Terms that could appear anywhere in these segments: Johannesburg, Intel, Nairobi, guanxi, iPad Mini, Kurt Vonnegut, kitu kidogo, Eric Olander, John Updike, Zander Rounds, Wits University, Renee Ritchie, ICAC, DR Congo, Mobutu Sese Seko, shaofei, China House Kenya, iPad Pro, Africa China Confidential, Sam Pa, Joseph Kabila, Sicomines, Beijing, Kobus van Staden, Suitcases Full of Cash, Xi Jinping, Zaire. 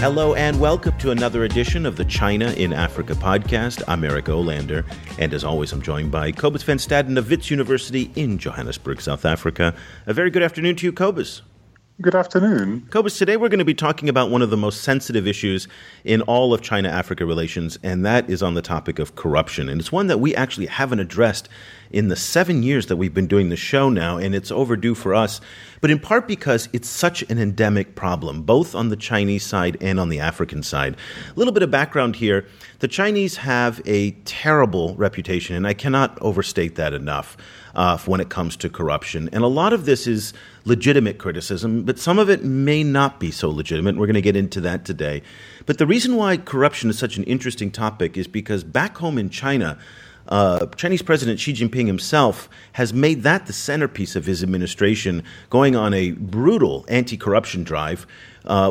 Hello and welcome to another edition of the China in Africa podcast. I'm Eric Olander, and as always, I'm joined by Kobus van Staden of Wits University in Johannesburg, South Africa. A very good afternoon to you, Kobus. Good afternoon. Kobus, today we're going to be talking about one of the most sensitive issues in all of China-Africa relations, and that is on the topic of corruption. And it's one that we actually haven't addressed in the 7 years that we've been doing the show now, and it's overdue for us, but in part because it's such an endemic problem, both on the Chinese side and on the African side. A little bit of background here. The Chinese have a terrible reputation, and I cannot overstate that enough. When it comes to corruption. And a lot of this is legitimate criticism, but some of it may not be so legitimate. We're going to get into that today. But the reason why corruption is such an interesting topic is because back home in China, Chinese President Xi Jinping himself has made that the centerpiece of his administration, going on a brutal anti-corruption drive,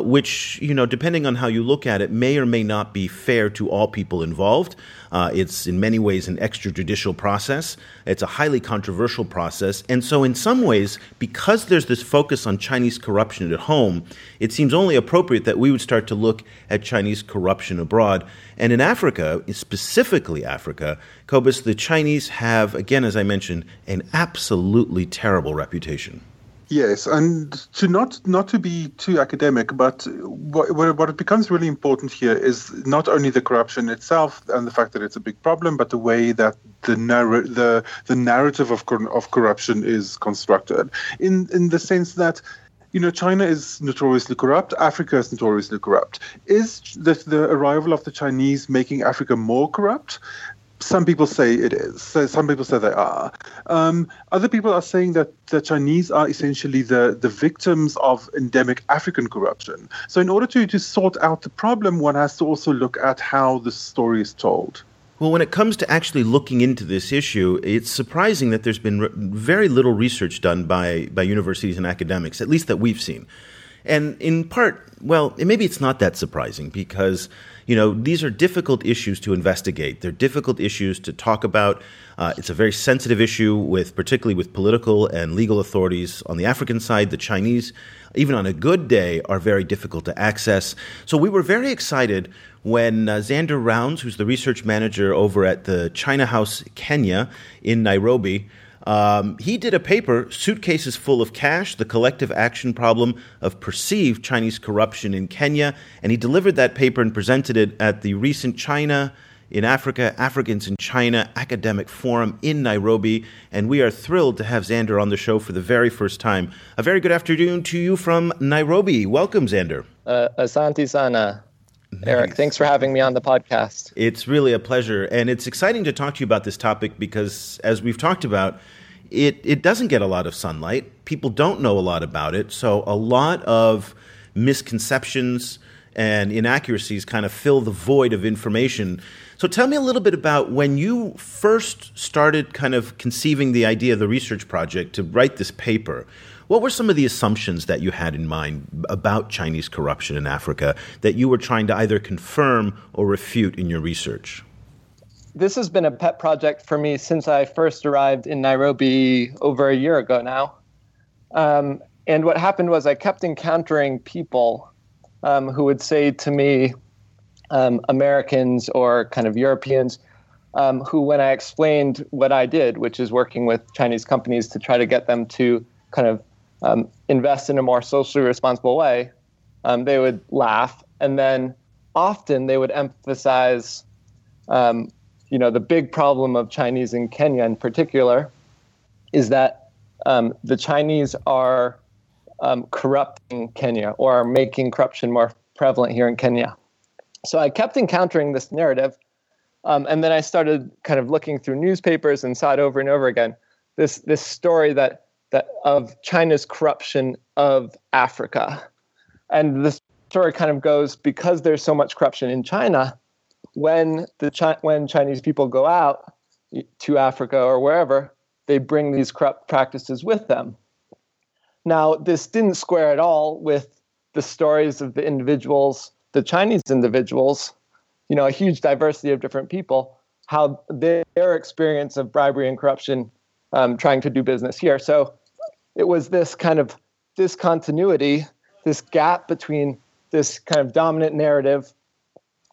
which, you know, depending on how you look at it, may or may not be fair to all people involved. It's in many ways an extrajudicial process. It's a highly controversial process. And so in some ways, because there's this focus on Chinese corruption at home, it seems only appropriate that we would start to look at Chinese corruption abroad. And in Africa, specifically Africa, Kobus, the Chinese have, again, as I mentioned, an absolutely terrible reputation. Yes, and to not to be too academic, but what becomes really important here is not only the corruption itself and the fact that it's a big problem, but the way that the narrative of corruption is constructed. In the sense that, you know, China is notoriously corrupt. Africa is notoriously corrupt. Is the arrival of the Chinese making Africa more corrupt? Some people say it is. So some people say they are. Other people are saying that the Chinese are essentially the victims of endemic African corruption. So in order to sort out the problem, one has to also look at how the story is told. Well, when it comes to actually looking into this issue, it's surprising that there's been very little research done by universities and academics, at least that we've seen. And in part, well, maybe it's not that surprising because, you know, these are difficult issues to investigate. They're difficult issues to talk about. It's a very sensitive issue, particularly with political and legal authorities on the African side. The Chinese, even on a good day, are very difficult to access. So we were very excited when Zander Rounds, who's the research manager over at the China House Kenya in Nairobi, he did a paper, Suitcases Full of Cash, the Collective Action Problem of Perceived Chinese Corruption in Kenya, and he delivered that paper and presented it at the recent China in Africa, Africans in China Academic Forum in Nairobi, and we are thrilled to have Zander on the show for the very first time. A very good afternoon to you from Nairobi. Welcome, Zander. Asante sana. Nice. Eric, thanks for having me on the podcast. It's really a pleasure, and it's exciting to talk to you about this topic because, as we've talked about, it doesn't get a lot of sunlight. People don't know a lot about it, so a lot of misconceptions and inaccuracies kind of fill the void of information. So tell me a little bit about when you first started kind of conceiving the idea of the research project to write this paper. What were some of the assumptions that you had in mind about Chinese corruption in Africa that you were trying to either confirm or refute in your research? This has been a pet project for me since I first arrived in Nairobi over a year ago now. And what happened was I kept encountering people who would say to me, Americans or kind of Europeans, who when I explained what I did, which is working with Chinese companies to try to get them to kind of invest in a more socially responsible way, they would laugh. And then often they would emphasize, you know, the big problem of Chinese in Kenya in particular is that the Chinese are corrupting Kenya or are making corruption more prevalent here in Kenya. So I kept encountering this narrative. And then I started kind of looking through newspapers and saw it over and over again, this story that of China's corruption of Africa. And the story kind of goes, because there's so much corruption in China, when Chinese people go out to Africa or wherever, they bring these corrupt practices with them. Now, this didn't square at all with the stories of the Chinese individuals, you know, a huge diversity of different people, how their experience of bribery and corruption trying to do business here. So it was this kind of discontinuity, this gap between this kind of dominant narrative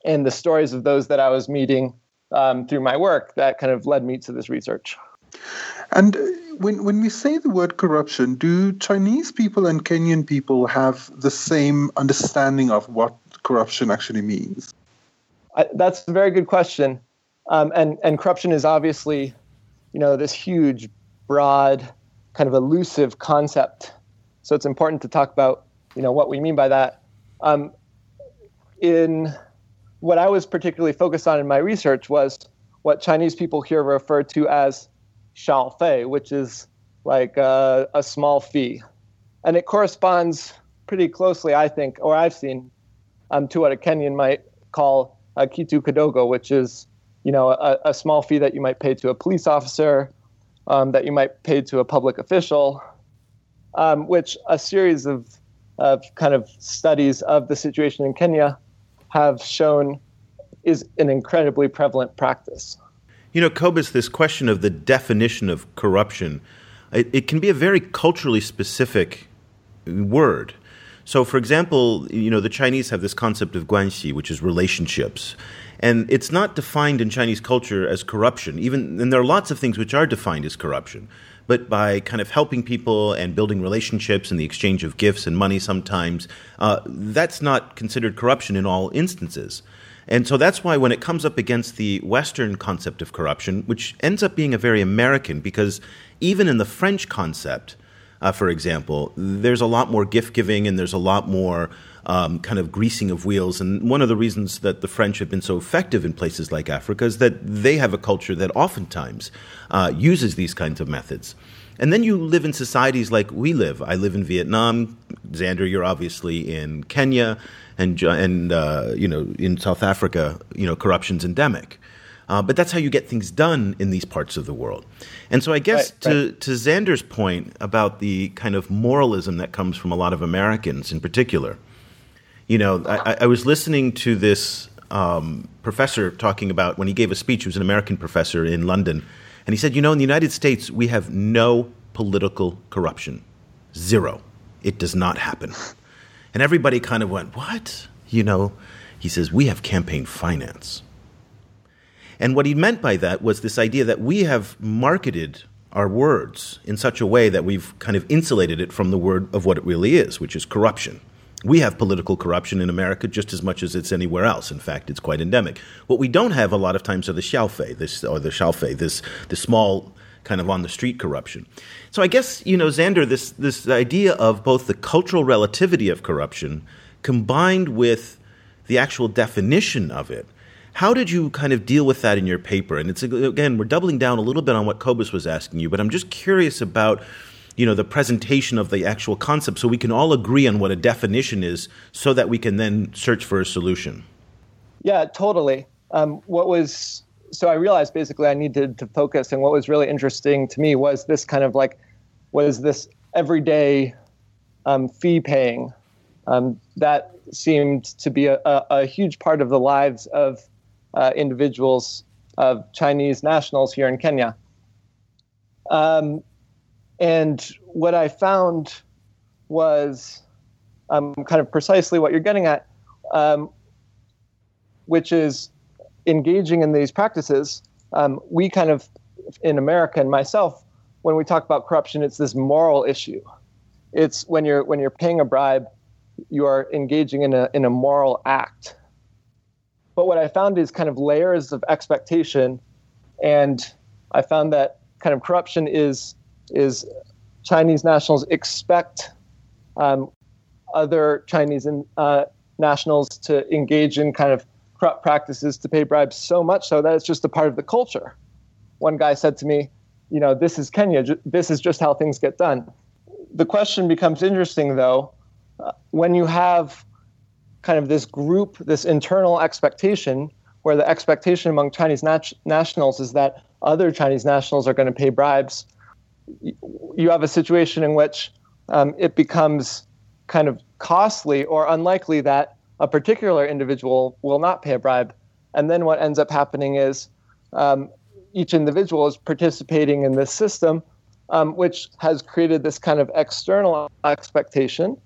and the stories of those that I was meeting through my work that kind of led me to this research. And when we say the word corruption, do Chinese people and Kenyan people have the same understanding of what corruption actually means? That's a very good question. And corruption is obviously, you know, this huge, broad, kind of elusive concept. So it's important to talk about, you know, what we mean by that. In what I was particularly focused on in my research was what Chinese people here refer to as shaofei, which is like a small fee. And it corresponds pretty closely, I think, or I've seen, to what a Kenyan might call a kitu kidogo, which is, you know, a small fee that you might pay to a police officer, that you might pay to a public official, which a series of kind of studies of the situation in Kenya have shown is an incredibly prevalent practice. You know, Kobus, this question of the definition of corruption, it can be a very culturally specific word. So, for example, you know, the Chinese have this concept of guanxi, which is relationships. And it's not defined in Chinese culture as corruption. And there are lots of things which are defined as corruption. But by kind of helping people and building relationships and the exchange of gifts and money sometimes, that's not considered corruption in all instances. And so that's why when it comes up against the Western concept of corruption, which ends up being a very American, because even in the French concept, for example, there's a lot more gift-giving and there's a lot more kind of greasing of wheels. And one of the reasons that the French have been so effective in places like Africa is that they have a culture that oftentimes uses these kinds of methods. And then you live in societies like we live. I live in Vietnam. Zander, you're obviously in Kenya and you know, in South Africa, you know, corruption's endemic. But that's how you get things done in these parts of the world. And so I guess to Zander's point about the kind of moralism that comes from a lot of Americans in particular, you know, I was listening to this professor talking about when he gave a speech. He was an American professor in London. And he said, you know, in the United States, we have no political corruption. Zero. It does not happen. And everybody kind of went, what? You know, he says, we have campaign finance. And what he meant by that was this idea that we have marketed our words in such a way that we've kind of insulated it from the word of what it really is, which is corruption. We have political corruption in America just as much as it's anywhere else. In fact, it's quite endemic. What we don't have a lot of times are the xiaofei, this small kind of on-the-street corruption. So I guess, you know, Zander, this idea of both the cultural relativity of corruption combined with the actual definition of it, how did you kind of deal with that in your paper? And it's, again, we're doubling down a little bit on what Kobus was asking you, but I'm just curious about, you know, the presentation of the actual concept so we can all agree on what a definition is so that we can then search for a solution. Yeah, totally. So I realized basically I needed to focus, and what was really interesting to me was this kind of like, was this everyday fee paying that seemed to be a huge part of the lives of individuals, of Chinese nationals here in Kenya. And what I found was kind of precisely what you're getting at, which is engaging in these practices. We kind of, in America and myself, when we talk about corruption, it's this moral issue. It's when you're paying a bribe, you are engaging in a moral act. But what I found is kind of layers of expectation, and I found that kind of corruption is Chinese nationals expect other Chinese nationals to engage in kind of corrupt practices, to pay bribes, so much so that it's just a part of the culture. One guy said to me, you know, this is Kenya, this is just how things get done. The question becomes interesting, though, when you have kind of this group, this internal expectation, where the expectation among Chinese nationals is that other Chinese nationals are going to pay bribes, you have a situation in which it becomes kind of costly or unlikely that a particular individual will not pay a bribe. And then what ends up happening is each individual is participating in this system, which has created this kind of external expectation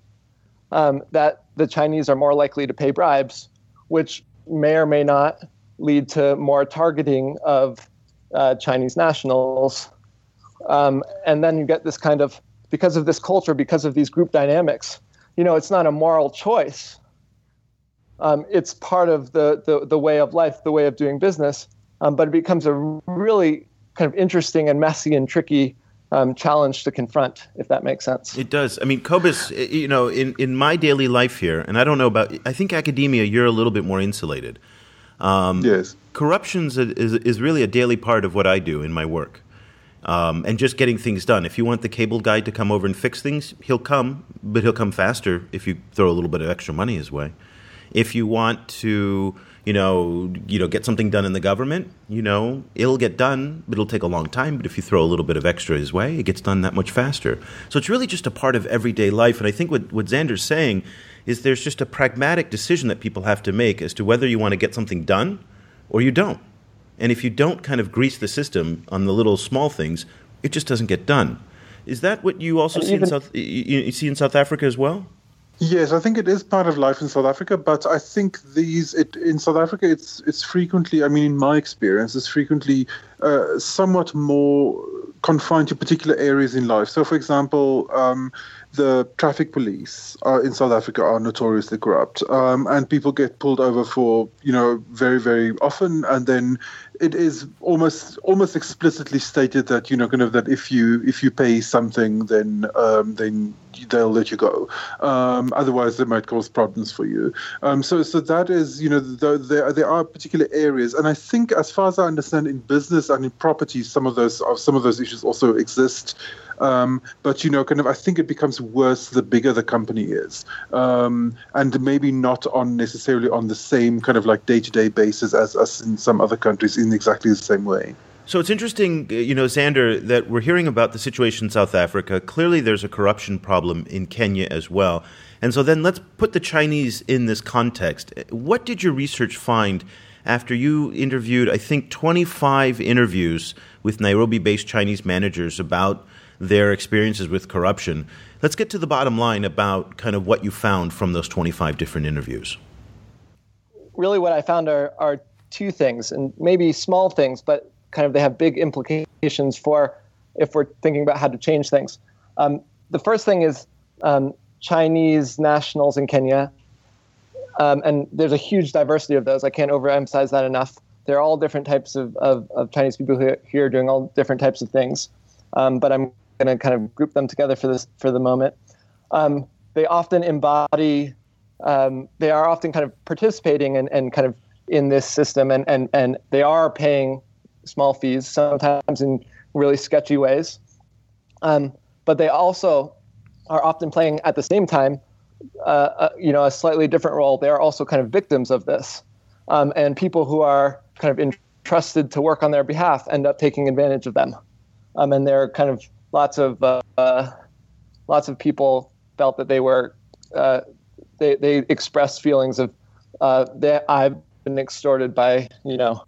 that the Chinese are more likely to pay bribes, which may or may not lead to more targeting of Chinese nationals. And then you get this kind of, because of this culture, because of these group dynamics, you know, it's not a moral choice. It's part of the way of life, the way of doing business. But it becomes a really kind of interesting and messy and tricky challenge to confront, if that makes sense. It does. I mean, Kobus, you know, in my daily life here, and I don't know about, I think academia, you're a little bit more insulated. Yes. Corruption is really a daily part of what I do in my work, and just getting things done. If you want the cable guy to come over and fix things, he'll come, but he'll come faster if you throw a little bit of extra money his way. If you want to, you know, get something done in the government, you know, it'll get done, but it'll take a long time. But if you throw a little bit of extra his way, it gets done that much faster. So it's really just a part of everyday life. And I think what Zander's saying is there's just a pragmatic decision that people have to make as to whether you want to get something done or you don't. And if you don't kind of grease the system on the little small things, it just doesn't get done. Is that what you also see in South Africa as well? Yes, I think it is part of life in South Africa, but I think in South Africa it's frequently, I mean, in my experience, it's frequently somewhat more confined to particular areas in life. So, for example, the traffic police in South Africa are notoriously corrupt, and people get pulled over for, you know, very, very often, and then it is almost explicitly stated that, you know, kind of that if you pay something, then they'll let you go. Otherwise, they might cause problems for you. So that is, you know, there are particular areas, and I think, as far as I understand, in business and in property, some of those issues also exist. But, you know, kind of, I think it becomes worse the bigger the company is, and maybe not necessarily on the same kind of like day-to-day basis as us in some other countries in exactly the same way. So it's interesting, you know, Zander, that we're hearing about the situation in South Africa. Clearly there's a corruption problem in Kenya as well. And so then let's put the Chinese in this context. What did your research find after you interviewed, I think, 25 interviews with Nairobi-based Chinese managers about their experiences with corruption? Let's get to the bottom line about kind of what you found from those 25 different interviews. Really what I found are two things, and maybe small things, but kind of they have big implications for if we're thinking about how to change things. The first thing is Chinese nationals in Kenya, and there's a huge diversity of those. I can't overemphasize that enough. There are all different types of Chinese people here doing all different types of things, but I'm going to kind of group them together for the moment. They often embody, they are often kind of participating and kind of in this system, and they are paying small fees, sometimes in really sketchy ways. But they also are often playing at the same time, you know, a slightly different role. They are also kind of victims of this. And people who are kind of entrusted to work on their behalf end up taking advantage of them. And there are kind of lots of people felt that they were, they expressed feelings of, that I've been extorted by, you know,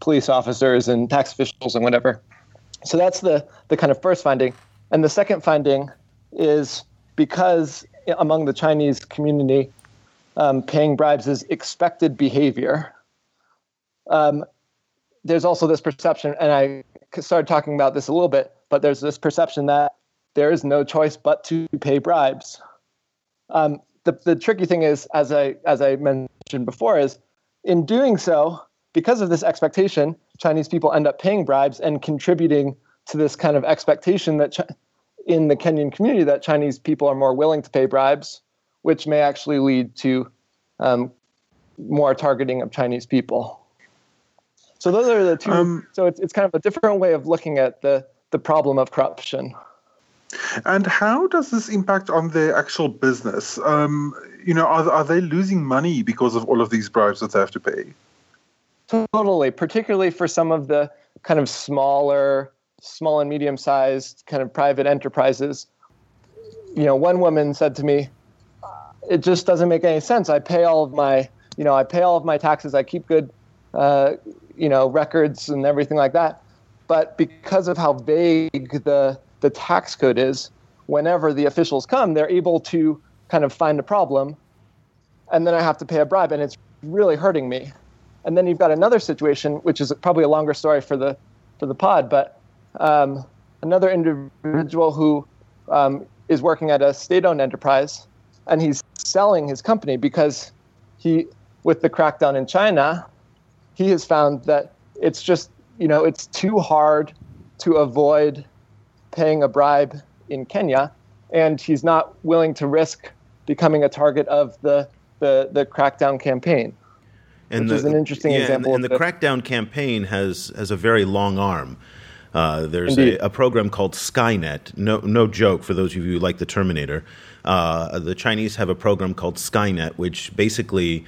police officers and tax officials and whatever. So that's the kind of first finding. And the second finding is because among the Chinese community, paying bribes is expected behavior. There's also this perception, and I started talking about this a little bit, but there's this perception that there is no choice but to pay bribes. The tricky thing is, as I mentioned before, is in doing so, because of this expectation, Chinese people end up paying bribes and contributing to this kind of expectation that in the Kenyan community that Chinese people are more willing to pay bribes, which may actually lead to more targeting of Chinese people. So those are the two. So it's kind of a different way of looking at the problem of corruption. And how does this impact on their actual business? You know, are they losing money because of all of these bribes that they have to pay? Totally, particularly for some of the kind of small and medium-sized kind of private enterprises. You know, one woman said to me, "It just doesn't make any sense. I pay all of my taxes. I keep good." You know, records and everything like that. But because of how vague the tax code is, whenever the officials come, they're able to kind of find a problem and then I have to pay a bribe, and it's really hurting me. And then you've got another situation, which is probably a longer story for the pod, but another individual who is working at a state-owned enterprise, and he's selling his company because he, with the crackdown in China, he has found that it's just, it's too hard to avoid paying a bribe in Kenya, and he's not willing to risk becoming a target of the crackdown campaign. And which is an interesting example. And the crackdown campaign has a very long arm. There's a program called Skynet. No joke for those of you who like the Terminator. The Chinese have a program called Skynet, which basically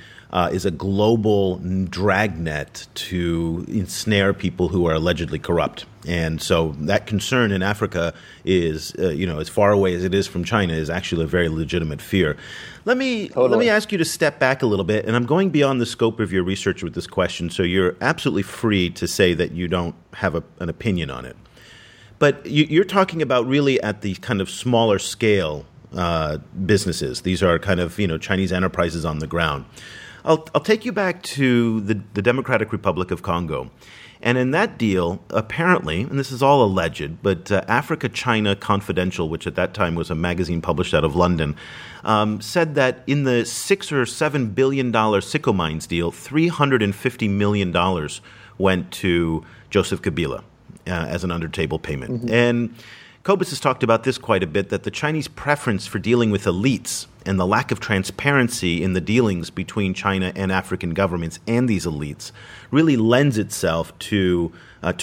is a global dragnet to ensnare people who are allegedly corrupt. And so that concern in Africa is, as far away as it is from China, is actually a very legitimate fear. Let me ask you to step back a little bit, and I'm going beyond the scope of your research with this question, so you're absolutely free to say that you don't have an opinion on it. But you're talking about really at the kind of smaller scale businesses. These are kind of, Chinese enterprises on the ground. I'll take you back to the Democratic Republic of Congo. And in that deal, apparently, and this is all alleged, but Africa China Confidential, which at that time was a magazine published out of London, said that in the $6 or $7 billion Sicomines deal, $350 million went to Joseph Kabila as an undertable payment. Mm-hmm. And Kobus has talked about this quite a bit, that the Chinese preference for dealing with elites and the lack of transparency in the dealings between China and African governments and these elites really lends itself to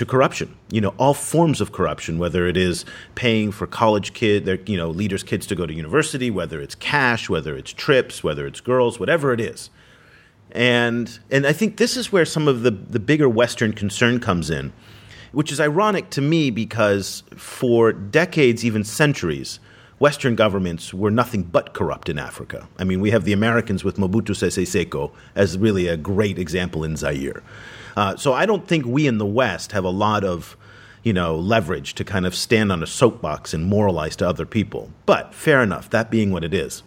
corruption. All forms of corruption, whether it is paying for college leaders' kids to go to university, whether it's cash, whether it's trips, whether it's girls, whatever it is. And I think this is where some of the bigger Western concern comes in, which is ironic to me because for decades, even centuries, Western governments were nothing but corrupt in Africa. I mean, we have the Americans with Mobutu Sese Seko as really a great example in Zaire. So I don't think we in the West have a lot of, leverage to kind of stand on a soapbox and moralize to other people. But fair enough, that being what it is.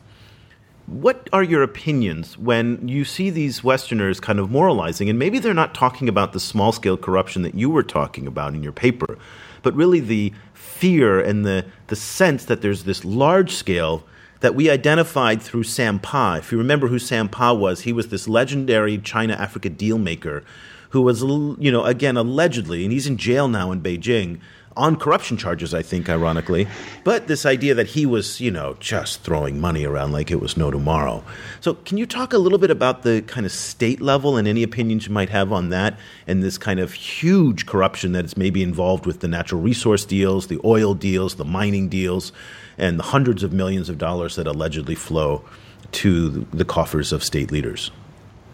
What are your opinions when you see these Westerners kind of moralizing? And maybe they're not talking about the small-scale corruption that you were talking about in your paper, but really the fear and the sense that there's this large scale that we identified through Sam Pa. If you remember who Sam Pa was, he was this legendary China-Africa deal maker who was, again, allegedly, and he's in jail now in Beijing, on corruption charges, I think, ironically. But this idea that he was, just throwing money around like it was no tomorrow. So can you talk a little bit about the kind of state level and any opinions you might have on that and this kind of huge corruption that is maybe involved with the natural resource deals, the oil deals, the mining deals, and the hundreds of millions of dollars that allegedly flow to the coffers of state leaders?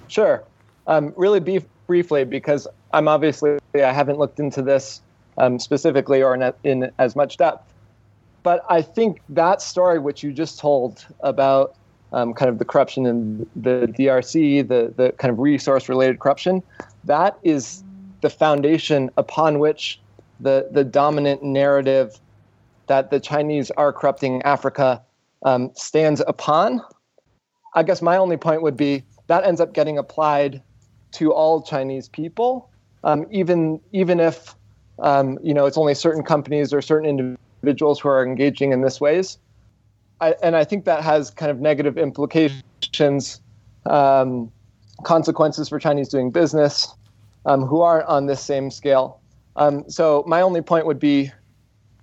Sure. Really briefly, because I haven't looked into this specifically or in as much depth. But I think that story which you just told about kind of the corruption in the DRC, the kind of resource-related corruption, that is the foundation upon which the dominant narrative that the Chinese are corrupting Africa stands upon. I guess my only point would be that ends up getting applied to all Chinese people, even if it's only certain companies or certain individuals who are engaging in this ways. I think that has kind of negative implications, consequences for Chinese doing business who aren't on this same scale. So my only point would be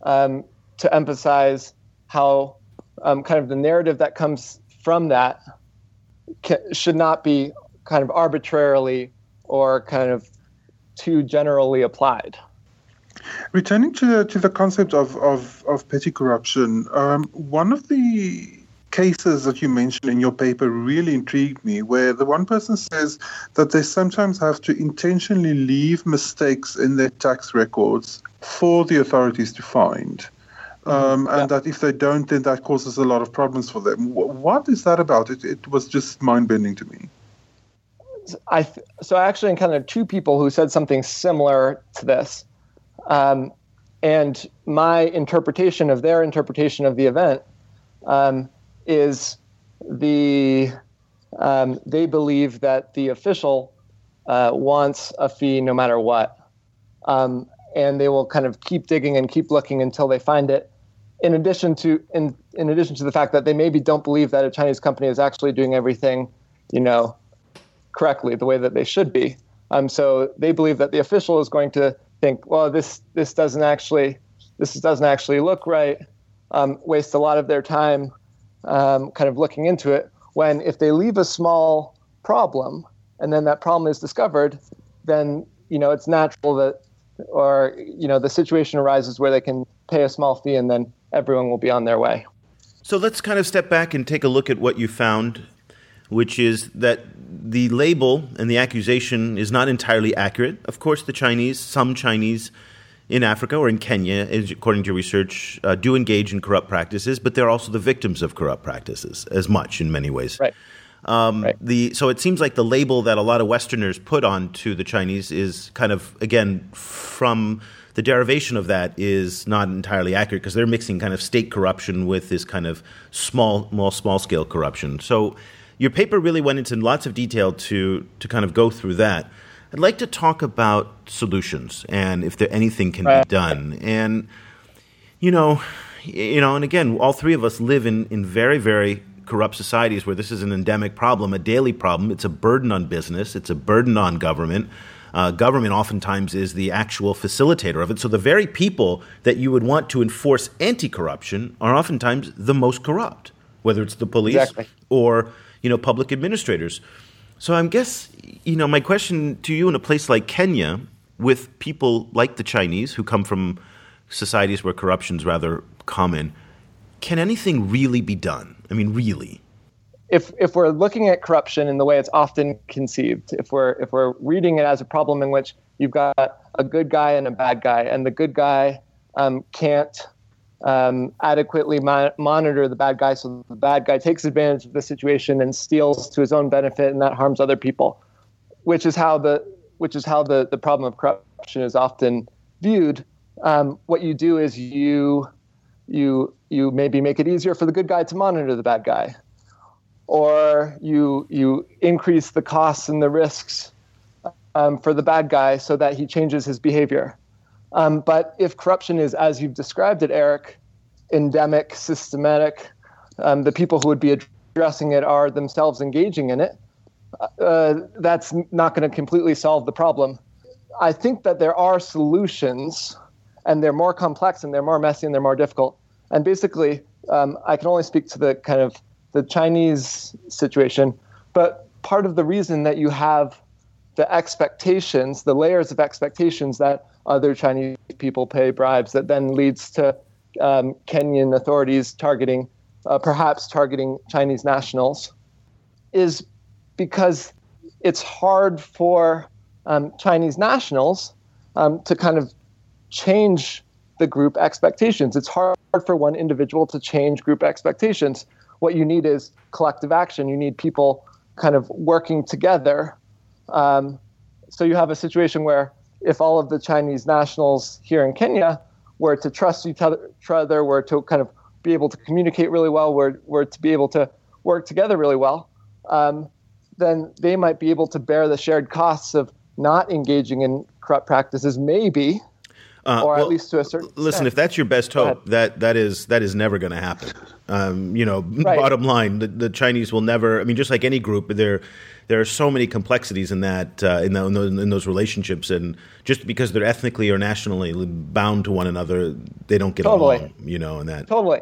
to emphasize how kind of the narrative that comes from that should not be kind of arbitrarily or kind of too generally applied. Returning to the concept of petty corruption, one of the cases that you mentioned in your paper really intrigued me, where the one person says that they sometimes have to intentionally leave mistakes in their tax records for the authorities to find, and that if they don't, then that causes a lot of problems for them. What is that about? It was just mind-bending to me. So I actually encountered two people who said something similar to this. And my interpretation of their interpretation of the event is the They believe that the official wants a fee no matter what. And they will kind of keep digging and keep looking until they find it. In addition to the fact that they maybe don't believe that a Chinese company is actually doing everything, correctly, the way that they should be. So they believe that the official is going to think, well, this doesn't actually look right. Waste a lot of their time kind of looking into it. When if they leave a small problem and then that problem is discovered, then it's natural that, or the situation arises where they can pay a small fee and then everyone will be on their way. So let's kind of step back and take a look at what you found, which is that the label and the accusation is not entirely accurate. Of course, some Chinese in Africa or in Kenya, according to research, do engage in corrupt practices, but they're also the victims of corrupt practices as much in many ways. Right. Right. So it seems like the label that a lot of Westerners put on to the Chinese is kind of, again, from the derivation of that is not entirely accurate because they're mixing kind of state corruption with this kind of small-scale corruption. So your paper really went into lots of detail to kind of go through that. I'd like to talk about solutions and if there anything can be done. And, and again, all three of us live in very, very corrupt societies where this is an endemic problem, a daily problem. It's a burden on business. It's a burden on government. Government oftentimes is the actual facilitator of it. So the very people that you would want to enforce anti-corruption are oftentimes the most corrupt, whether it's the police Exactly. or, public administrators. So I guess, my question to you in a place like Kenya, with people like the Chinese who come from societies where corruption's rather common, can anything really be done? I mean, really. If we're looking at corruption in the way it's often conceived, if we're reading it as a problem in which you've got a good guy and a bad guy, and the good guy can't adequately monitor the bad guy, so the bad guy takes advantage of the situation and steals to his own benefit, and that harms other people, which is how the problem of corruption is often viewed. What you do is you maybe make it easier for the good guy to monitor the bad guy, or you increase the costs and the risks for the bad guy so that he changes his behavior. But if corruption is, as you've described it, Eric, endemic, systematic, the people who would be addressing it are themselves engaging in it, that's not going to completely solve the problem. I think that there are solutions, and they're more complex, and they're more messy, and they're more difficult. And basically, I can only speak to the kind of the Chinese situation, but part of the reason that you have the expectations, the layers of expectations that other Chinese people pay bribes, that then leads to Kenyan authorities perhaps targeting Chinese nationals, is because it's hard for Chinese nationals to kind of change the group expectations. It's hard for one individual to change group expectations. What you need is collective action. You need people kind of working together. So you have a situation where if all of the Chinese nationals here in Kenya were to trust each other, were to kind of be able to communicate really well, were to be able to work together really well, then they might be able to bear the shared costs of not engaging in corrupt practices, maybe, or at least to a certain extent. Listen, if that's your best hope, that is never going to happen. Right. Bottom line, the Chinese will never. I mean, just like any group, there are so many complexities in that in those relationships, and just because they're ethnically or nationally bound to one another, they don't get along. And that totally.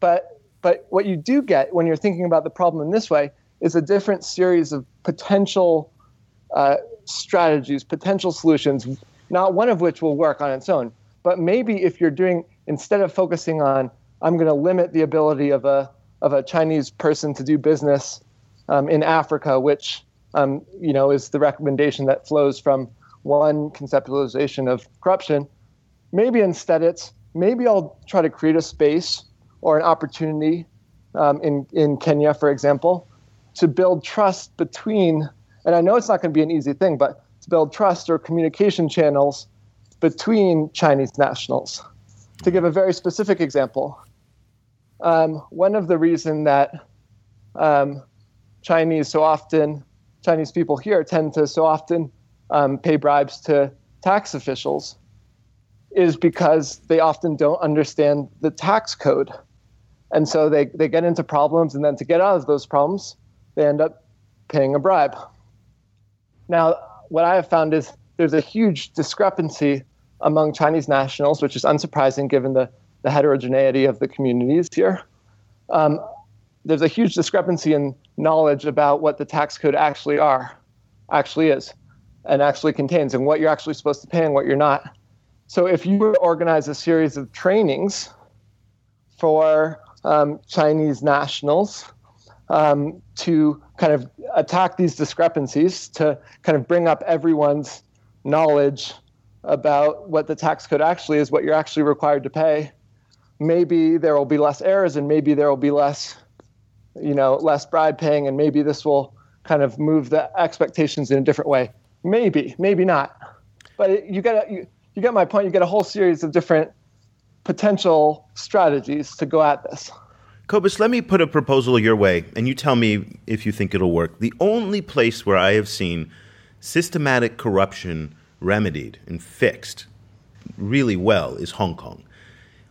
But what you do get when you're thinking about the problem in this way is a different series of potential strategies, potential solutions. Not one of which will work on its own. But maybe if you're doing, instead of focusing on, I'm going to limit the ability of a Chinese person to do business in Africa, which is the recommendation that flows from one conceptualization of corruption. Maybe instead maybe I'll try to create a space or an opportunity in Kenya, for example, to build trust between, and I know it's not going to be an easy thing, but to build trust or communication channels between Chinese nationals. To give a very specific example, one of the reasons that Chinese so often, Chinese people here tend to so often pay bribes to tax officials is because they often don't understand the tax code. And so they get into problems, and then to get out of those problems, they end up paying a bribe. Now, what I have found is there's a huge discrepancy among Chinese nationals, which is unsurprising given the heterogeneity of the communities here. There's a huge discrepancy in knowledge about what the tax code actually contains, and what you're actually supposed to pay and what you're not. So if you were to organize a series of trainings for Chinese nationals to kind of attack these discrepancies, to kind of bring up everyone's knowledge about what the tax code actually is, what you're actually required to pay, maybe there will be less errors, and maybe there will be less bribe paying, and maybe this will kind of move the expectations in a different way. Maybe not. But you get my point. You get a whole series of different potential strategies to go at this. Kobus, let me put a proposal your way, and you tell me if you think it'll work. The only place where I have seen systematic corruption remedied and fixed really well is Hong Kong.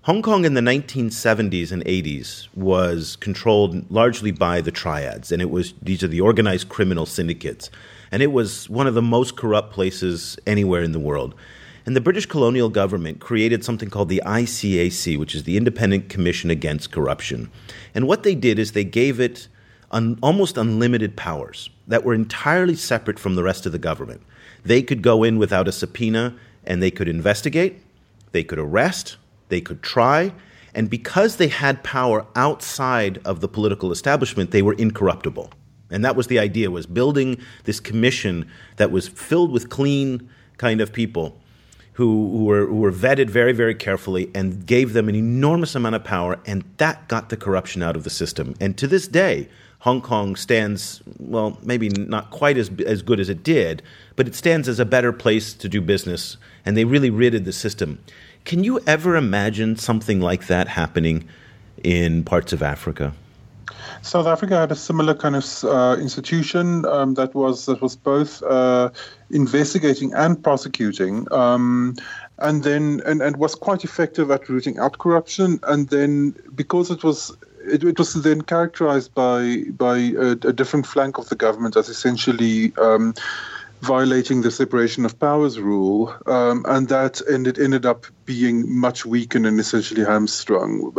Hong Kong in the 1970s and 80s was controlled largely by the triads, and these are the organized criminal syndicates, and it was one of the most corrupt places anywhere in the world. And the British colonial government created something called the ICAC, which is the Independent Commission Against Corruption. And what they did is they gave it almost unlimited powers that were entirely separate from the rest of the government. They could go in without a subpoena, and they could investigate, they could arrest, they could try, and because they had power outside of the political establishment, they were incorruptible. And that was the idea, was building this commission that was filled with clean kind of people who were vetted very, very carefully, and gave them an enormous amount of power, and that got the corruption out of the system. And to this day, Hong Kong stands, well, maybe not quite as good as it did, but it stands as a better place to do business, and they really ridded the system. Can you ever imagine something like that happening in parts of Africa? South Africa had a similar kind of institution that was both investigating and prosecuting, and was quite effective at rooting out corruption. And then, because it was then characterized by a different flank of the government as essentially violating the separation of powers rule, and that ended up being much weakened and essentially hamstrung.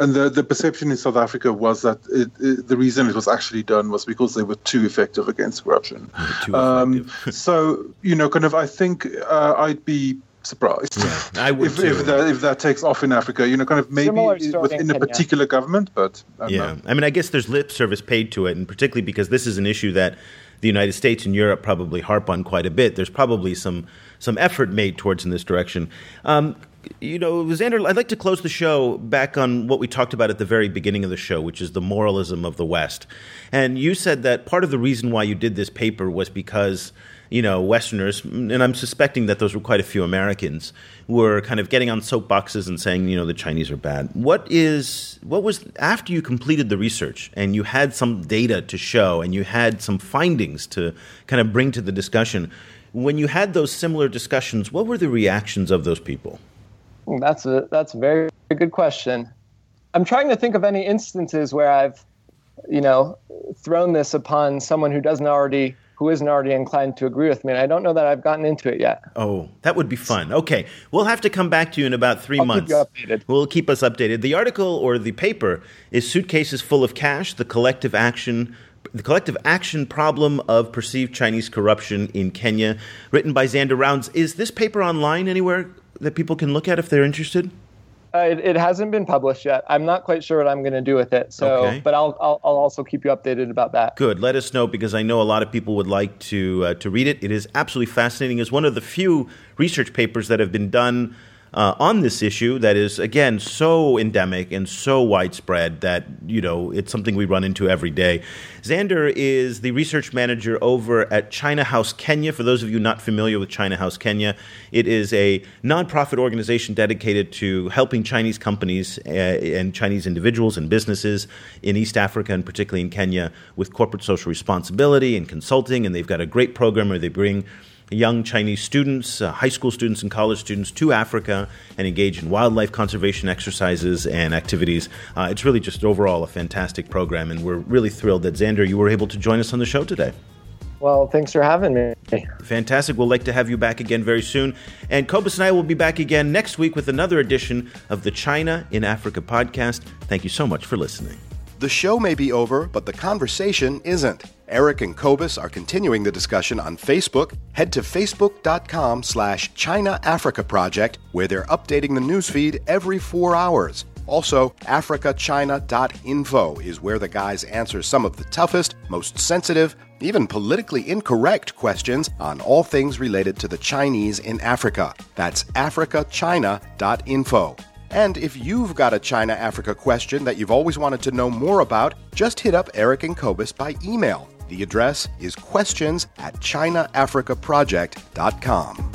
And the perception in South Africa was that the reason it was actually done was because they were too effective against corruption. So, I think I'd be surprised. Yeah, I would if that takes off in Africa, maybe within a particular government, but I don't know. I mean, I guess there's lip service paid to it, and particularly because this is an issue that the United States and Europe probably harp on quite a bit. There's probably some effort made towards in this direction. Zander, I'd like to close the show back on what we talked about at the very beginning of the show, which is the moralism of the West. And you said that part of the reason why you did this paper was because Westerners, and I'm suspecting that those were quite a few Americans, were kind of getting on soapboxes and saying, the Chinese are bad. What was after you completed the research and you had some data to show and you had some findings to kind of bring to the discussion, when you had those similar discussions, what were the reactions of those people? That's a very good question. I'm trying to think of any instances where I've, thrown this upon someone who isn't already inclined to agree with me, and I don't know that I've gotten into it yet. Oh, that would be fun. Okay, we'll have to come back to you in about 3 months. I'll keep you updated. We'll keep us updated. The article or the paper is Suitcases Full of Cash, the collective action problem of perceived Chinese corruption in Kenya, written by Zander Rounds. Is this paper online anywhere that people can look at if they're interested? It hasn't been published yet. I'm not quite sure what I'm going to do with it. So, okay. But I'll also keep you updated about that. Good. Let us know, because I know a lot of people would like to read it. It is absolutely fascinating. It's one of the few research papers that have been done on this issue that is, again, so endemic and so widespread that, you know, it's something we run into every day. Zander is the research manager over at China House Kenya. For those of you not familiar with China House Kenya, it is a nonprofit organization dedicated to helping Chinese companies and Chinese individuals and businesses in East Africa and particularly in Kenya with corporate social responsibility and consulting. And they've got a great program where they bring young Chinese students, high school students and college students to Africa and engage in wildlife conservation exercises and activities. It's really just overall a fantastic program, and we're really thrilled that, Zander, you were able to join us on the show today. Well, thanks for having me. Fantastic. We'll like to have you back again very soon. And Kobus and I will be back again next week with another edition of the China in Africa podcast. Thank you so much for listening. The show may be over, but the conversation isn't. Eric and Kobus are continuing the discussion on Facebook. Head to facebook.com/China Africa Project, where they're updating the newsfeed every 4 hours. Also, africachina.info is where the guys answer some of the toughest, most sensitive, even politically incorrect questions on all things related to the Chinese in Africa. That's africachina.info. And if you've got a China-Africa question that you've always wanted to know more about, just hit up Eric and Kobus by email. The address is questions@ChinaAfricaProject.com.